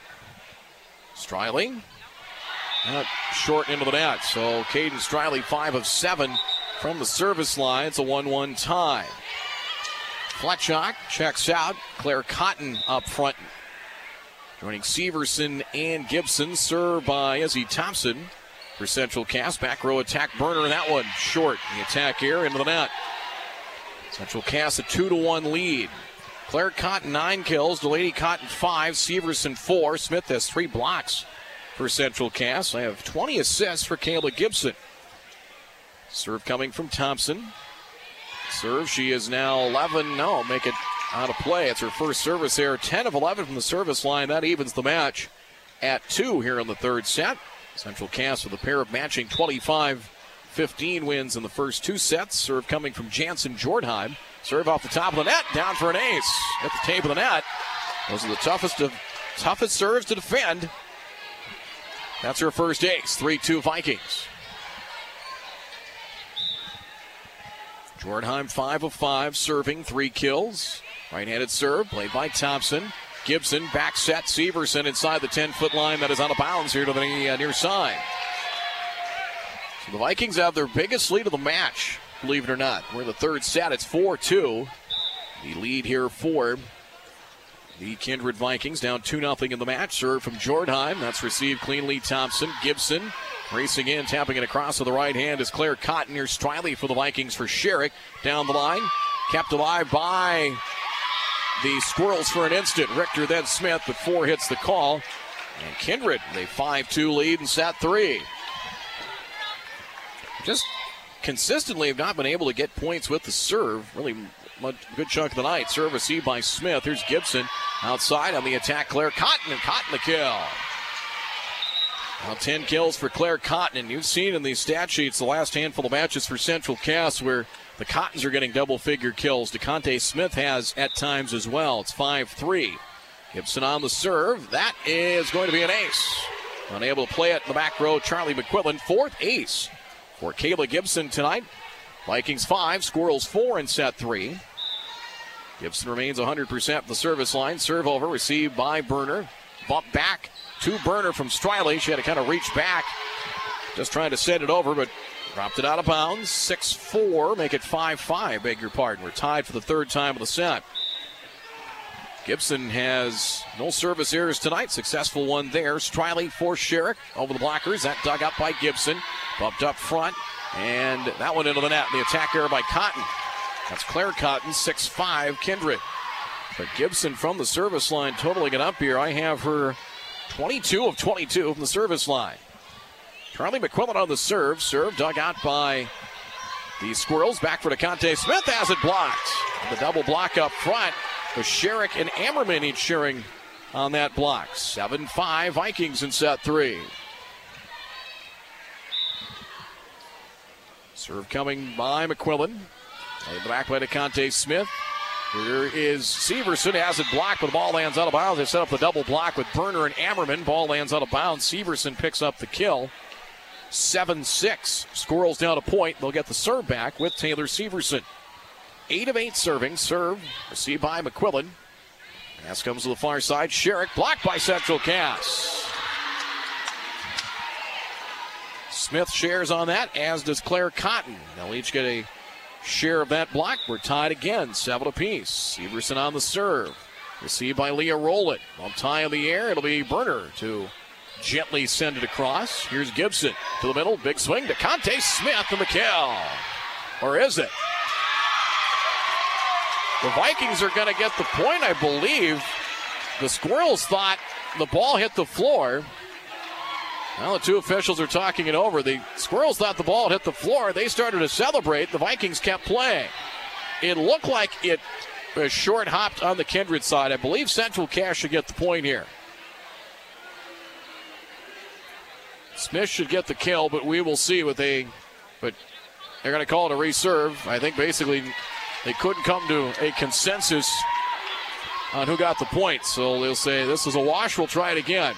Striley, not short into the net. So Caden Striley, 5 of 7 from the service line. It's a 1-1 tie. Fletchok checks out. Claire Cotton up front. Joining Severson and Gibson, served by Izzy Thompson for Central Cass. Back row attack, Berner, that one short. The attack here into the net. Central Cass a 2-1 lead. Claire Cotton, 9 kills. Delaney Cotton, 5. Severson, 4. Smith has 3 blocks for Central Cass. They have 20 assists for Kayla Gibson. Serve coming from Thompson. Serve, she is now 11. No, make it out of play. It's her first service error. 10 of 11 from the service line. That evens the match at 2 here in the third set. Central Cass with a pair of matching 25-15 wins in the first 2 sets. Serve coming from Jansen Jordheim. Serve off the top of the net, down for an ace at the tape of the net. Those are the toughest serves to defend. That's her first ace, 3-2 Vikings. Jordheim 5 of 5, serving, 3 kills. Right-handed serve, played by Thompson. Gibson, back set, Severson inside the 10-foot line. That is out of bounds here to the near side. So the Vikings have their biggest lead of the match. Believe it or not, we're in the third set. It's 4-2. The lead here for the Kindred Vikings, down 2-0 in the match. Serve from Jordheim. That's received cleanly. Thompson, Gibson racing in, tapping it across with the right hand is Claire Cotton. Here's Striley for the Vikings for Sherrick. Down the line, kept alive by the Squirrels for an instant. Richter, then Smith, but 4 hits the call. And Kindred, they 5-2 lead in set 3. Just consistently have not been able to get points with the serve. Really good chunk of the night. Serve received by Smith. Here's Gibson outside on the attack. Claire Cotton, and Cotton the kill. Now 10 kills for Claire Cotton. And you've seen in these stat sheets the last handful of matches for Central Cass where the Cottons are getting double-figure kills. DeConte Smith has at times as well. It's 5-3. Gibson on the serve. That is going to be an ace. Unable to play it in the back row. Charlie McQuillan, 4th ace for Kayla Gibson tonight. Vikings 5, Squirrels 4 in set 3. Gibson remains 100% of the service line. Serve over, received by Berner. Bump back to Berner from Striley. She had to kind of reach back, just trying to set it over, but dropped it out of bounds. 6-4, make it 5-5, beg your pardon. We're tied for the third time of the set. Gibson has no service errors tonight. Successful one there. Striley for Sherrick. Over the blockers. That dug up by Gibson. Bumped up front. And that one into the net. The attack error by Cotton. That's Claire Cotton, 6-5 Kindred. But Gibson from the service line totaling it up here. I have her 22 of 22 from the service line. Charlie McQuillan on the serve. Serve dug out by the Squirrels. Back for DeConte Smith. Has it blocked. The double block up front. With Sherrick and Ammerman each sharing on that block. 7-5 Vikings in set 3. Serve coming by McQuillan. Played back by DeConte Smith. Here is Severson. Has it blocked, but the ball lands out of bounds. They set up the double block with Berner and Ammerman. Ball lands out of bounds. Severson picks up the kill. 7-6. Squirrels down a point. They'll get the serve back with Taylor Severson. 8 of 8 serving, serve received by McQuillan. Pass comes to the far side. Sherrick blocked by Central Cass. Smith shares on that, as does Claire Cotton. They'll each get a share of that block. We're tied again, 7 apiece. Severson on the serve, received by Leah Rowland. Bump tie in the air. It'll be Berner to Gently send it across. Here's Gibson to the middle. Big swing. DeConte Smith to McHale. Or is it? The Vikings are going to get the point, I believe. The Squirrels thought the ball hit the floor. Now the two officials are talking it over. The Squirrels thought the ball hit the floor. They started to celebrate. The Vikings kept playing. It looked like it was short hopped on the Kindred side. I believe Central Cass should get the point here. Smith should get the kill, but we will see what they're going to call it a reserve. I think basically they couldn't come to a consensus on who got the point. So they'll say this is a wash. We'll try it again.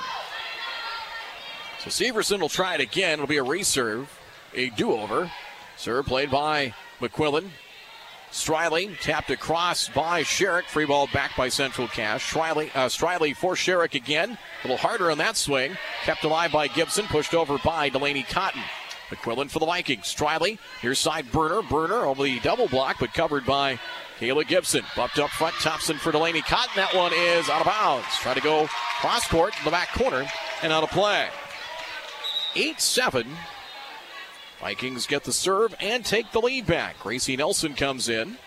So Severson will try it again. It'll be a reserve, a do-over. Serve played by McQuillan. Striley tapped across by Sherrick. Free ball back by Central Cass. Striley for Sherrick again. A little harder on that swing. Kept alive by Gibson. Pushed over by Delaney Cotton. McQuillan for the Vikings. Striley near side Berner. Berner over the double block, but covered by Kayla Gibson. Bumped up front. Thompson for Delaney Cotton. That one is out of bounds. Try to go cross court in the back corner and out of play. 8-7. Vikings get the serve and take the lead back. Gracie Nelson comes in,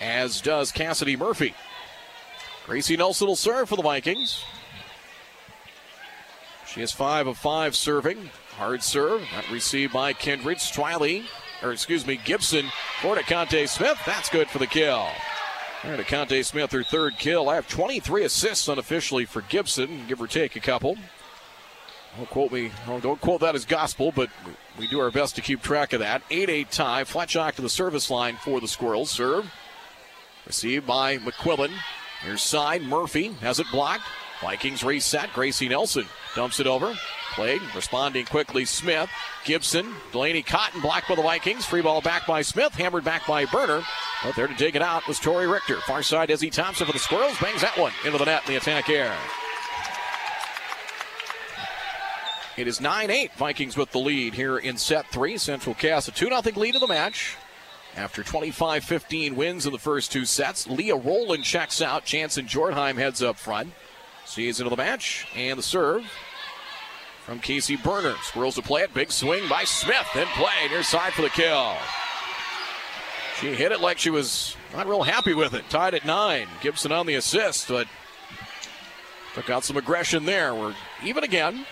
as does Cassidy Murphy. Gracie Nelson will serve for the Vikings. She is 5 of 5 serving. Hard serve, not received by Kindred. Gibson for DeConte Smith. That's good for the kill. DeConte Smith, her third kill. I have 23 assists unofficially for Gibson, give or take a couple. Don't quote that as gospel, but we do our best to keep track of that. 8-8 tie. Fletchok to the service line for the Squirrels. Serve received by McQuillan. Near side, Murphy has it blocked. Vikings reset. Gracie Nelson dumps it over. Played, responding quickly, Smith. Gibson, Delaney Cotton blocked by the Vikings. Free ball back by Smith. Hammered back by Berner. But there to dig it out was Tori Richter. Far side, Izzy Thompson for the Squirrels. Bangs that one into the net in the attack air. It is 9-8, Vikings with the lead here in set 3. Central Cass, a 2-0 lead in the match. After 25-15 wins in the first two sets, Leah Rowland checks out. Jansen Jordheim heads up front. Sees into the match, and the serve from Casey Berner. Squirrels to play it, big swing by Smith, and play near side for the kill. She hit it like she was not real happy with it. Tied at 9, Gibson on the assist, but took out some aggression there. We're even again.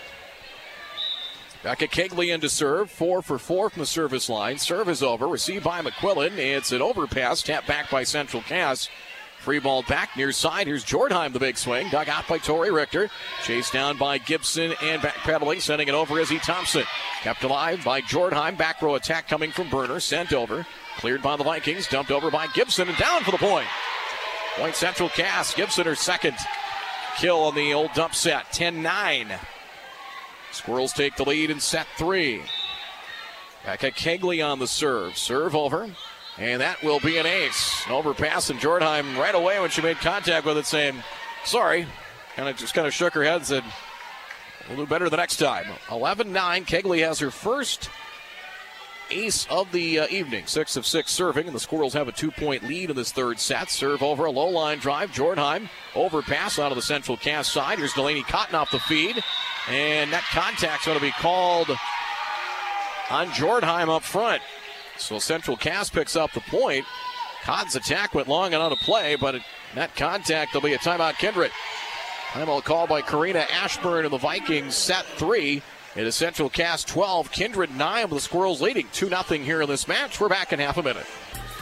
Becca Kegley in to serve, 4 for 4 from the service line. Serve is over, received by McQuillan. It's an overpass, tapped back by Central Cass. Free ball back near side. Here's Jordheim, the big swing. Dug out by Tori Richter. Chased down by Gibson and backpedaling, sending it over Izzy Thompson. Kept alive by Jordheim. Back row attack coming from Berner, sent over. Cleared by the Vikings, dumped over by Gibson and down for the point. Point Central Cass. Gibson her second kill on the old dump set, 10-9. Squirrels take the lead in set 3. Becca Kegley on the serve. Serve over, and that will be an ace. An overpass, and Jordheim right away when she made contact with it saying, sorry. Kind of shook her head and said, we'll do better the next time. 11-9, Kegley has her first ace of the evening. 6 of 6 serving, and the Squirrels have a 2-point lead in this third set. Serve over, a low line drive. Jordheim overpass out of the Central Cass side. Here's Delaney Cotton off the feed. And that contact's going to be called on Jordheim up front. So Central Cass picks up the point. Cotton's attack went long and out of play, but that contact will be a timeout, Kindred. Timeout called by Karina Ashburn and the Vikings, set 3. It is Central Cass 12, Kindred 9 with the Squirrels leading 2-0 here in this match. We're back in half a minute.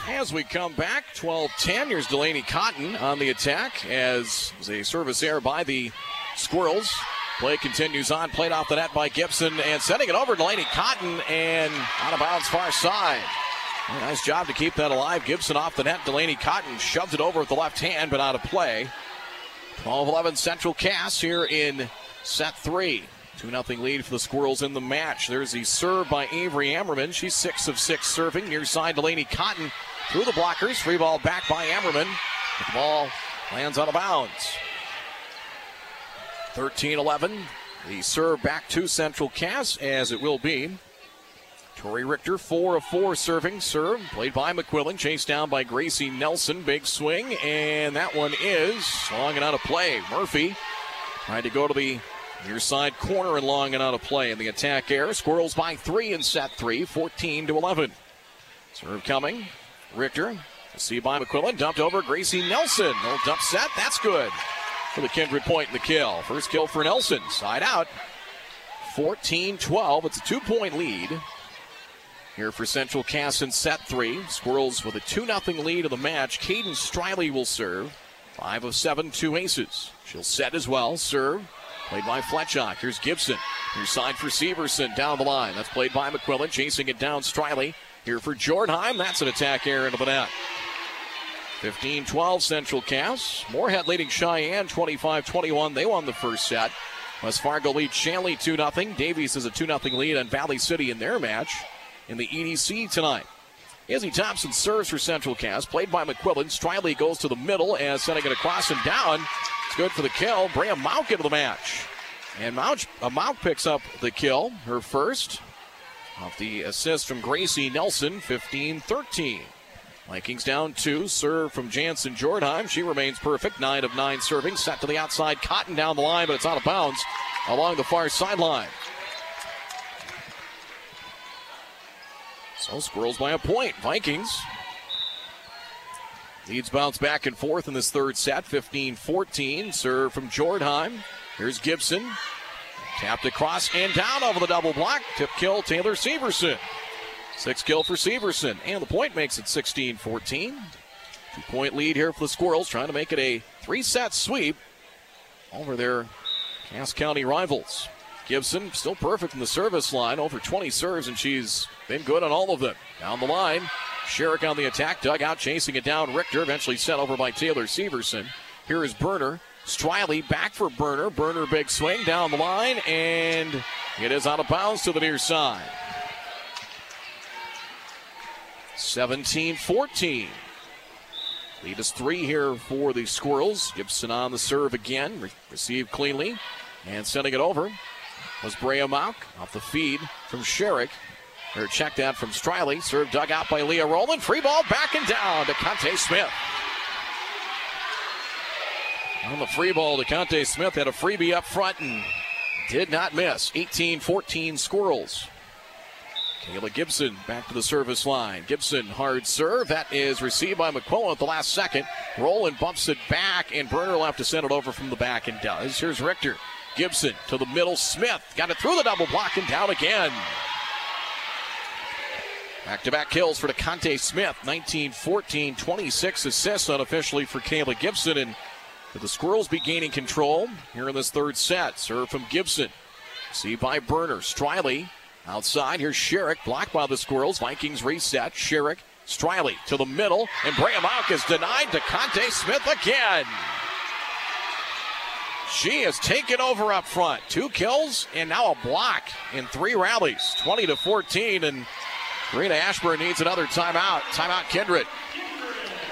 As we come back, 12-10, here's Delaney Cotton on the attack as a service error by the Squirrels. Play continues on, played off the net by Gibson, and sending it over to Delaney Cotton, and out of bounds far side. Nice job to keep that alive. Gibson off the net, Delaney Cotton shoved it over with the left hand, but out of play. 12-11 Central Cass here in set 3. 2-0 lead for the Squirrels in the match. There's the serve by Avery Ammerman. She's 6 of 6 serving. Near side, Delaney Cotton through the blockers. Free ball back by Ammerman. The ball lands out of bounds. 13-11, the serve back to Central Cass, as it will be. Tori Richter, 4 of 4 serving, serve, played by McQuillan, chased down by Gracie Nelson, big swing, and that one is long and out of play. Murphy tried to go to the Near side corner and long and out of play in the attack air. Squirrels by three in set three, 14-11. Serve coming. Richter, see by McQuillan, dumped over Gracie Nelson. No dump set, that's good for the Kindred point in the kill. First kill for Nelson, side out. 14-12, it's a 2-point lead here for Central Cass in set three. Squirrels with a 2-0 lead of the match. Caden Striley will serve. 5 of 7, 2 aces. She'll set as well, serve. Played by Fletchok. Here's Gibson. Near side for Severson down the line. That's played by McQuillan, chasing it down Striley. Here for Jordheim. That's an attack error into the net. 15-12 Central Cass. Moorhead leading Cheyenne 25-21. They won the first set. West Fargo leads Shanley 2-0. Davies is a 2-0 lead on Valley City in their match in the EDC tonight. Izzy Thompson serves for Central Cass. Played by McQuillan. Striley goes to the middle and sending it across and down. It's good for the kill. Brea Mauk into the match. And Mauk picks up the kill, her first. Off the assist from Gracie Nelson, 15-13. Vikings down 2, serve from Jansen Jordheim. She remains perfect, 9 of 9 serving. Set to the outside, Cotton down the line, but it's out of bounds along the far sideline. So Squirrels by a point. Vikings. Leads bounce back and forth in this third set, 15-14. Serve from Jordheim. Here's Gibson. Tapped across and down over the double block. Tip kill, Taylor Severson. 6th kill for Severson. And the point makes it 16-14. 2-point lead here for the Squirrels, trying to make it a 3-set sweep over their Cass County rivals. Gibson still perfect in the service line. Over 20 serves, and she's been good on all of them. Down the line, Sherrick on the attack. Dug out, chasing it down. Richter eventually set over by Taylor Severson. Here is Berner. Striley back for Berner. Berner big swing down the line, and it is out of bounds to the near side. 17-14. Lead is 3 here for the Squirrels. Gibson on the serve again. Received cleanly, and sending it over was Brea Mauk off the feed from Sherrick. Her check down from Striley. Serve dug out by Leah Rowland. Free ball back and down to DeConte Smith. On the free ball, DeConte Smith had a freebie up front and did not miss. 18-14 Squirrels. Kayla Gibson back to the service line. Gibson hard serve. That is received by McQuillan at the last second. Rowland bumps it back, and Berner will have to send it over from the back and does. Here's Richter. Gibson to the middle. Smith got it through the double block and down again. Back-to-back kills for DeConte Smith. 19-14, 26 assists unofficially for Kayla Gibson, and the Squirrels be gaining control here in this third set. Serve from Gibson. See by Berner. Striley outside. Here's Sherrick. Blocked by the Squirrels. Vikings reset. Sherrick. Striley to the middle. And Brea Mauk is denied. DeConte Smith again. She has taken over up front. 2 kills and now a block in 3 rallies. 20-14. And Karina Ashburn needs another timeout. Timeout Kindred.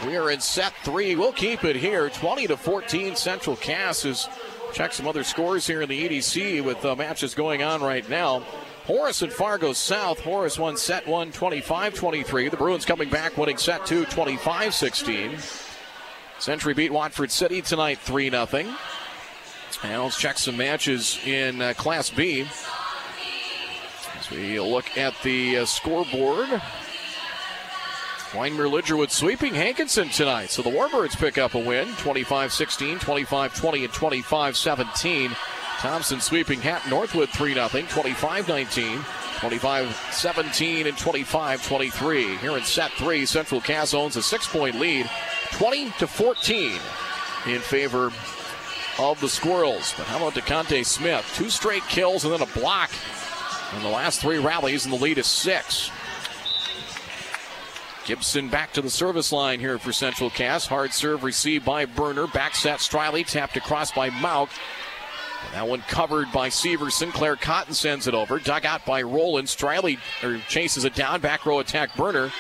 We are in set 3. We'll keep it here. 20-14 Central Cass. Is check some other scores here in the EDC with matches going on right now. Horace and Fargo South. Horace won set 1, 25-23. The Bruins coming back, winning set 2, 25-16. Century beat Watford City tonight, 3-0. And let's check some matches in Class B. As we look at the scoreboard. Weinmer-Lidgerwood sweeping Hankinson tonight. So the Warbirds pick up a win, 25-16, 25-20, and 25-17. Thompson sweeping Hatton Northwood 3-0, 25-19, 25-17, and 25-23. Here in set 3, Central Cass owns a 6-point lead, 20-14 in favor of the Squirrels. But how about DeConte Smith? 2 straight kills and then a block in the last 3 rallies, and the lead is 6. Gibson back to the service line here for Central Cass. Hard serve received by Berner. Back set Striley, tapped across by Mauk. And that one covered by Severson. Claire Cotton sends it over. Dug out by Rowland. Striley chases it down. Back row attack Berner.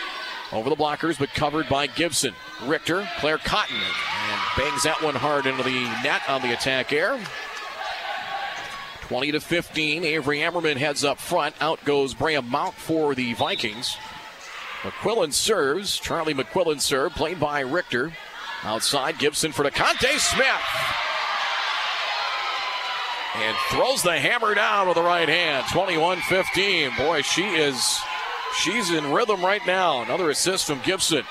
Over the blockers, but covered by Gibson. Richter, Claire Cotton. And bangs that one hard into the net on the attack air. 20-15. Avery Ammerman heads up front. Out goes Brea Mauk for the Vikings. McQuillan serves. Charlie McQuillan serve. Played by Richter. Outside Gibson for DeConte Smith. and throws the hammer down with the right hand. 21-15. Boy, she's in rhythm right now. Another assist from Gibson.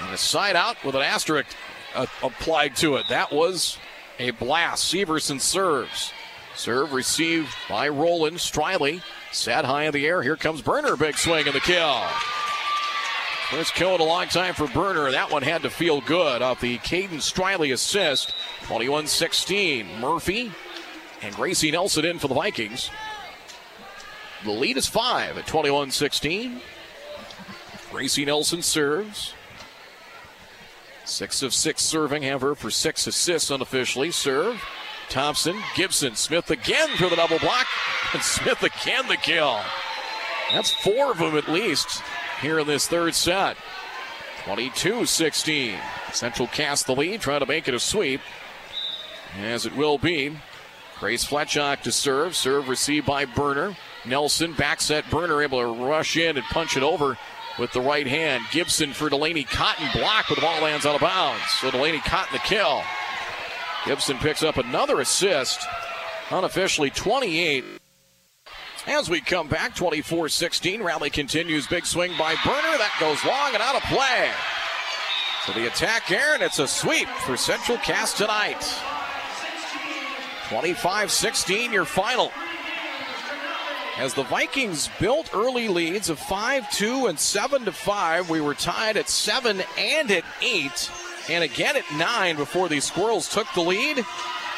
And a side out with an asterisk applied to it. That was a blast. Severson serves. Serve received by Rowland. Striley sat high in the air. Here comes Berner. Big swing and the kill. First kill in a long time for Berner. That one had to feel good off the Caden Striley assist. 21-16. Murphy and Gracie Nelson in for the Vikings. The lead is 5 at 21-16. Gracie Nelson serves. 6 of 6 serving. Have her for 6 assists unofficially. Serve. Thompson, Gibson, Smith again for the double block. And Smith again the kill. That's 4 of them at least here in this third set. 22-16. Central Cass the lead, trying to make it a sweep. As it will be. Grace Fletchok to serve. Serve received by Berner. Nelson, back set. Berner able to rush in and punch it over with the right hand. Gibson for Delaney Cotton. Block, but the ball lands out of bounds. So Delaney Cotton the kill. Gibson picks up another assist. Unofficially 28. As we come back, 24-16. Rally continues. Big swing by Berner. That goes long and out of play. So the attack here, and it's a sweep for Central Cass tonight. 25-16, your final. As the Vikings built early leads of 5-2 and 7-5, we were tied at 7 and at 8, and again at 9 before the Squirrels took the lead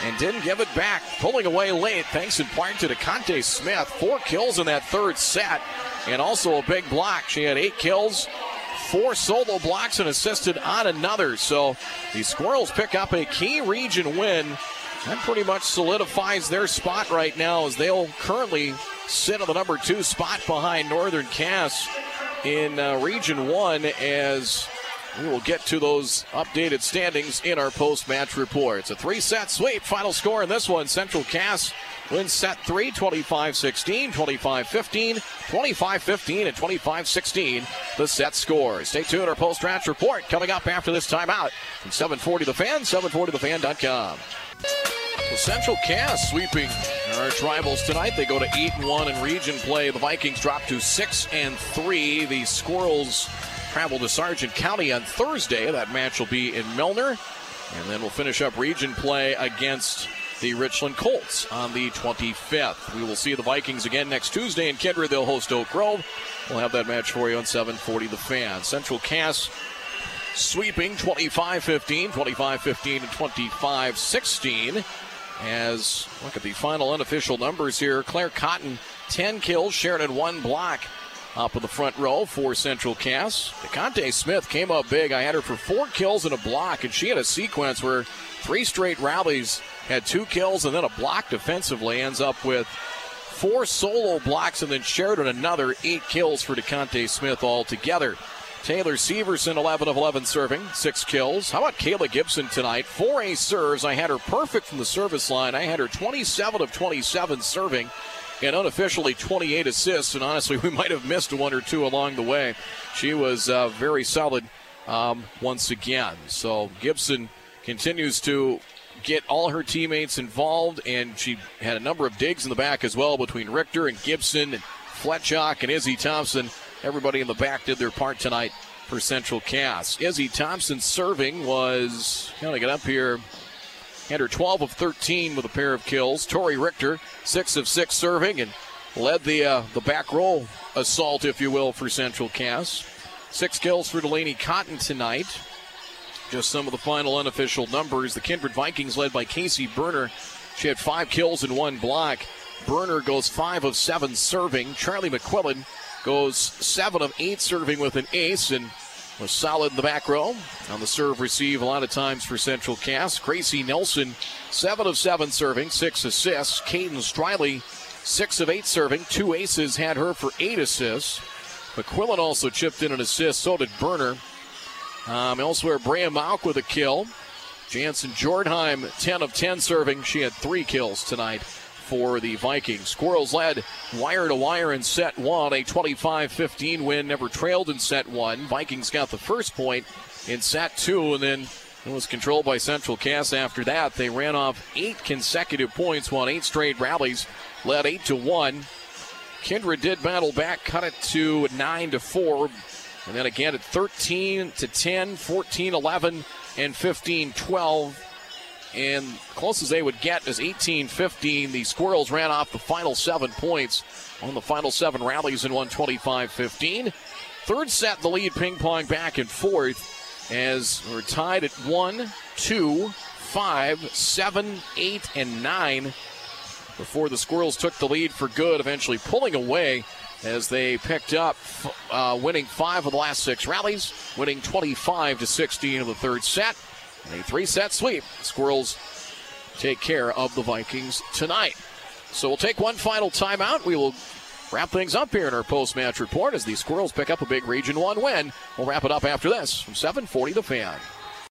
and didn't give it back, pulling away late thanks in part to DeConte Smith. 4 kills in that third set, and also a big block. She had 8 kills, 4 solo blocks, and assisted on another. So the Squirrels pick up a key region win. That pretty much solidifies their spot right now, as they'll currently sit on the number 2 spot behind Northern Cass in Region 1, as we will get to those updated standings in our post-match report. It's a 3-set sweep. Final score in this one, Central Cass wins set 3, 25-16, 25-15, 25-15, and 25-16, the set scores. Stay tuned, our post-match report coming up after this timeout from 740 The Fan, 740thefan.com. So Central Cass sweeping our tribals tonight. They go to 8-1 in region play. The Vikings drop to 6-3. The Squirrels travel to Sargent County on Thursday. That match will be in Milner. And then we'll finish up region play against the Richland Colts on the 25th. We will see the Vikings again next Tuesday in Kindred. They'll host Oak Grove. We'll have that match for you on 740 The Fan. Central Cass sweeping 25-15, 25-15, and 25-16. As look at the final unofficial numbers here. Claire Cotton, 10 kills. Sheridan, 1 block. Up in the front row for Central Cass. DeConte Smith came up big. I had her for 4 kills and a block, and she had a sequence where 3 straight rallies had 2 kills and then a block defensively. Ends up with 4 solo blocks, and then Sheridan another. 8 kills for DeConte Smith altogether. Taylor Severson, 11 of 11 serving, 6 kills. How about Kayla Gibson tonight? 4 ace serves. I had her perfect from the service line. I had her 27 of 27 serving, and unofficially 28 assists. And honestly, we might have missed 1 or 2 along the way. She was very solid once again. So Gibson continues to get all her teammates involved, and she had a number of digs in the back as well between Richter and Gibson and Fletchok and Izzy Thompson. Everybody in the back did their part tonight for Central Cass. Izzy Thompson serving was, kind of get up here, had her 12 of 13 with a pair of kills. Tori Richter, 6 of 6 serving, and led the back row assault, if you will, for Central Cass. 6 kills for Delaney Cotton tonight. Just some of the final unofficial numbers. The Kindred Vikings led by Casey Berner. She had 5 kills and 1 block. Berner goes 5 of 7 serving. Charlie McQuillan goes 7 of 8 serving with an ace, and was solid in the back row. On the serve receive a lot of times for Central Cass. Gracie Nelson, 7 of 7 serving, 6 assists. Caden Striley, 6 of 8 serving, 2 aces, had her for 8 assists. McQuillan also chipped in an assist, so did Berner. Elsewhere, Brea Mauk with a kill. Jansen Jordheim, 10 of 10 serving. She had 3 kills tonight for the Vikings. Squirrels led wire to wire in set 1, a 25-15 win, never trailed in set 1. Vikings got the first point in set 2, and then It was controlled by Central Cass after that. They ran off 8 consecutive points, won 8 straight rallies, led 8-1. Kindred did battle back, cut it to 9-4. And then again at 13-10, 14-11, and 15-12. And closest they would get is 18-15. The Squirrels ran off the final 7 points on the final 7 rallies and won 25-15. Third set, the lead ping-pong back and forth as we're tied at 1, 2, 5, 7, 8, and 9 before the Squirrels took the lead for good, eventually pulling away as they picked up, winning 5 of the last 6 rallies, winning 25-16 in the third set. And a 3-set sweep. Squirrels take care of the Vikings tonight. So we'll take one final timeout. We will wrap things up here in our post-match report as the Squirrels pick up a big Region 1 win. We'll wrap it up after this from 740 The Fan.